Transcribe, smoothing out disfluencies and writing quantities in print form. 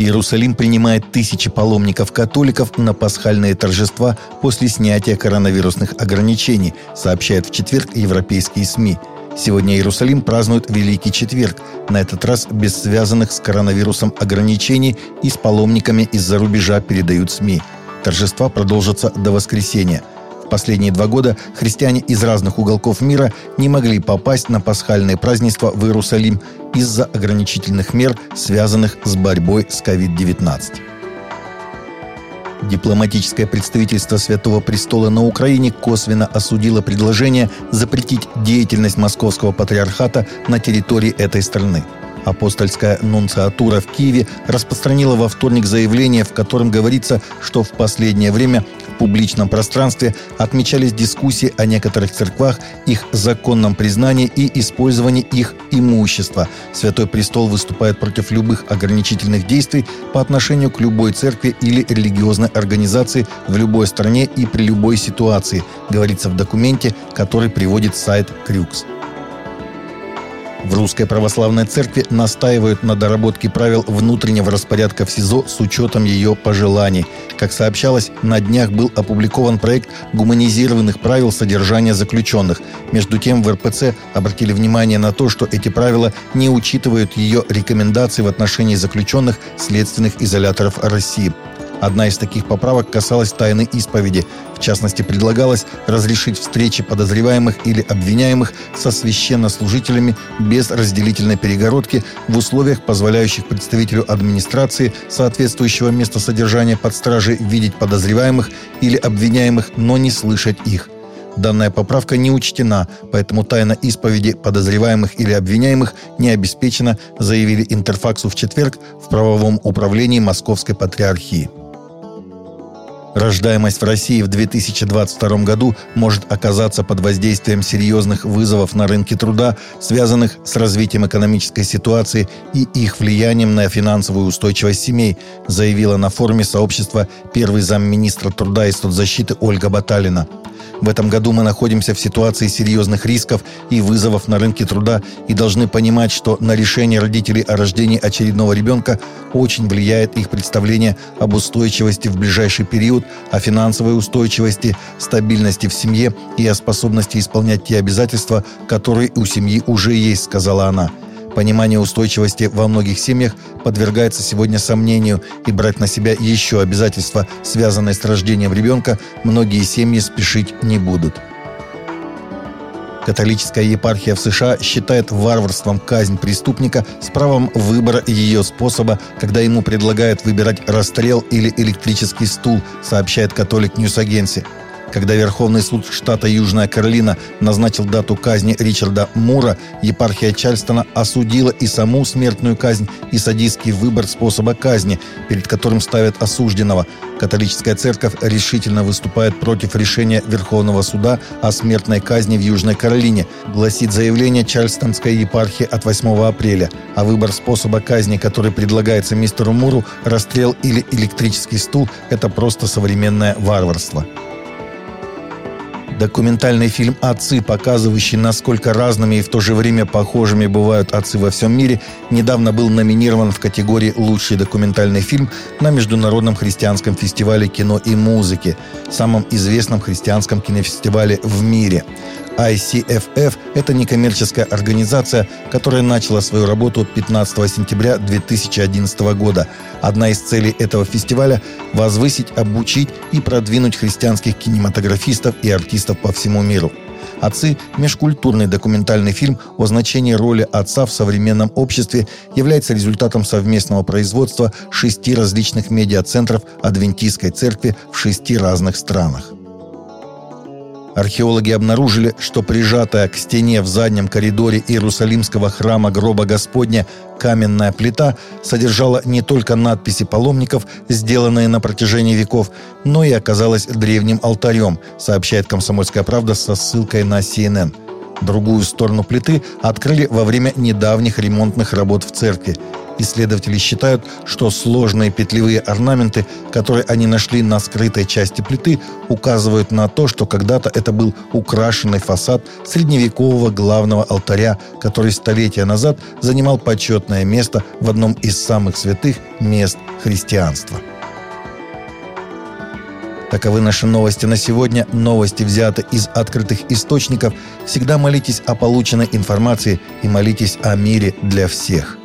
Иерусалим принимает тысячи паломников-католиков на пасхальные торжества после снятия коронавирусных ограничений, сообщает в четверг европейские СМИ. Сегодня Иерусалим празднует Великий Четверг, на этот раз без связанных с коронавирусом ограничений и с паломниками из-за рубежа, передают СМИ. Торжества продолжатся до воскресенья. В последние 2 года христиане из разных уголков мира не могли попасть на пасхальные празднества в Иерусалим из-за ограничительных мер, связанных с борьбой с COVID-19. Дипломатическое представительство Святого Престола на Украине косвенно осудило предложение запретить деятельность Московского патриархата на территории этой страны. Апостольская нунциатура в Киеве распространила во вторник заявление, в котором говорится, что в последнее время в публичном пространстве отмечались дискуссии о некоторых церквах, их законном признании и использовании их имущества. Святой Престол выступает против любых ограничительных действий по отношению к любой церкви или религиозной организации в любой стране и при любой ситуации, говорится в документе, который приводит сайт «Крюкс». В Русской Православной Церкви настаивают на доработке правил внутреннего распорядка в СИЗО с учетом ее пожеланий. Как сообщалось, на днях был опубликован проект гуманизированных правил содержания заключенных. Между тем, в РПЦ обратили внимание на то, что эти правила не учитывают ее рекомендации в отношении заключенных следственных изоляторов России. Одна из таких поправок касалась тайны исповеди. В частности, предлагалось разрешить встречи подозреваемых или обвиняемых со священнослужителями без разделительной перегородки в условиях, позволяющих представителю администрации соответствующего места содержания под стражей видеть подозреваемых или обвиняемых, но не слышать их. Данная поправка не учтена, поэтому тайна исповеди подозреваемых или обвиняемых не обеспечена, заявили Интерфаксу в четверг в правовом управлении Московской патриархии. Рождаемость в России в 2022 году может оказаться под воздействием серьезных вызовов на рынке труда, связанных с развитием экономической ситуации и их влиянием на финансовую устойчивость семей, заявила на форуме сообщества первый замминистра труда и соцзащиты Ольга Баталина. В этом году мы находимся в ситуации серьезных рисков и вызовов на рынке труда и должны понимать, что на решение родителей о рождении очередного ребенка очень влияет их представление об устойчивости в ближайший период, о финансовой устойчивости, стабильности в семье и о способности исполнять те обязательства, которые у семьи уже есть, сказала она. Понимание устойчивости во многих семьях подвергается сегодня сомнению, и брать на себя еще обязательства, связанные с рождением ребенка, многие семьи спешить не будут. Католическая епархия в США считает варварством казнь преступника с правом выбора ее способа, когда ему предлагают выбирать расстрел или электрический стул, сообщает Catholic News Agency. Когда Верховный суд штата Южная Каролина назначил дату казни Ричарда Мура, епархия Чарльстона осудила и саму смертную казнь, и садистский выбор способа казни, перед которым ставят осужденного. Католическая церковь решительно выступает против решения Верховного суда о смертной казни в Южной Каролине, гласит заявление Чарльстонской епархии от 8 апреля. А выбор способа казни, который предлагается мистеру Муру, расстрел или электрический стул, это просто современное варварство. Документальный фильм «Отцы», показывающий, насколько разными и в то же время похожими бывают отцы во всем мире, недавно был номинирован в категории «Лучший документальный фильм» на Международном христианском фестивале кино и музыки, самом известном христианском кинофестивале в мире. ICFF – это некоммерческая организация, которая начала свою работу 15 сентября 2011 года. Одна из целей этого фестиваля – возвысить, обучить и продвинуть христианских кинематографистов и артистов по всему миру. «Отцы» – межкультурный документальный фильм о значении роли отца в современном обществе, является результатом совместного производства 6 различных медиацентров Адвентистской церкви в 6 разных странах. Археологи обнаружили, что прижатая к стене в заднем коридоре Иерусалимского храма Гроба Господня каменная плита содержала не только надписи паломников, сделанные на протяжении веков, но и оказалась древним алтарем, сообщает «Комсомольская правда» со ссылкой на CNN. Другую сторону плиты открыли во время недавних ремонтных работ в церкви. Исследователи считают, что сложные петлевые орнаменты, которые они нашли на скрытой части плиты, указывают на то, что когда-то это был украшенный фасад средневекового главного алтаря, который столетия назад занимал почетное место в одном из самых святых мест христианства. Таковы наши новости на сегодня. Новости взяты из открытых источников. Всегда молитесь о полученной информации и молитесь о мире для всех.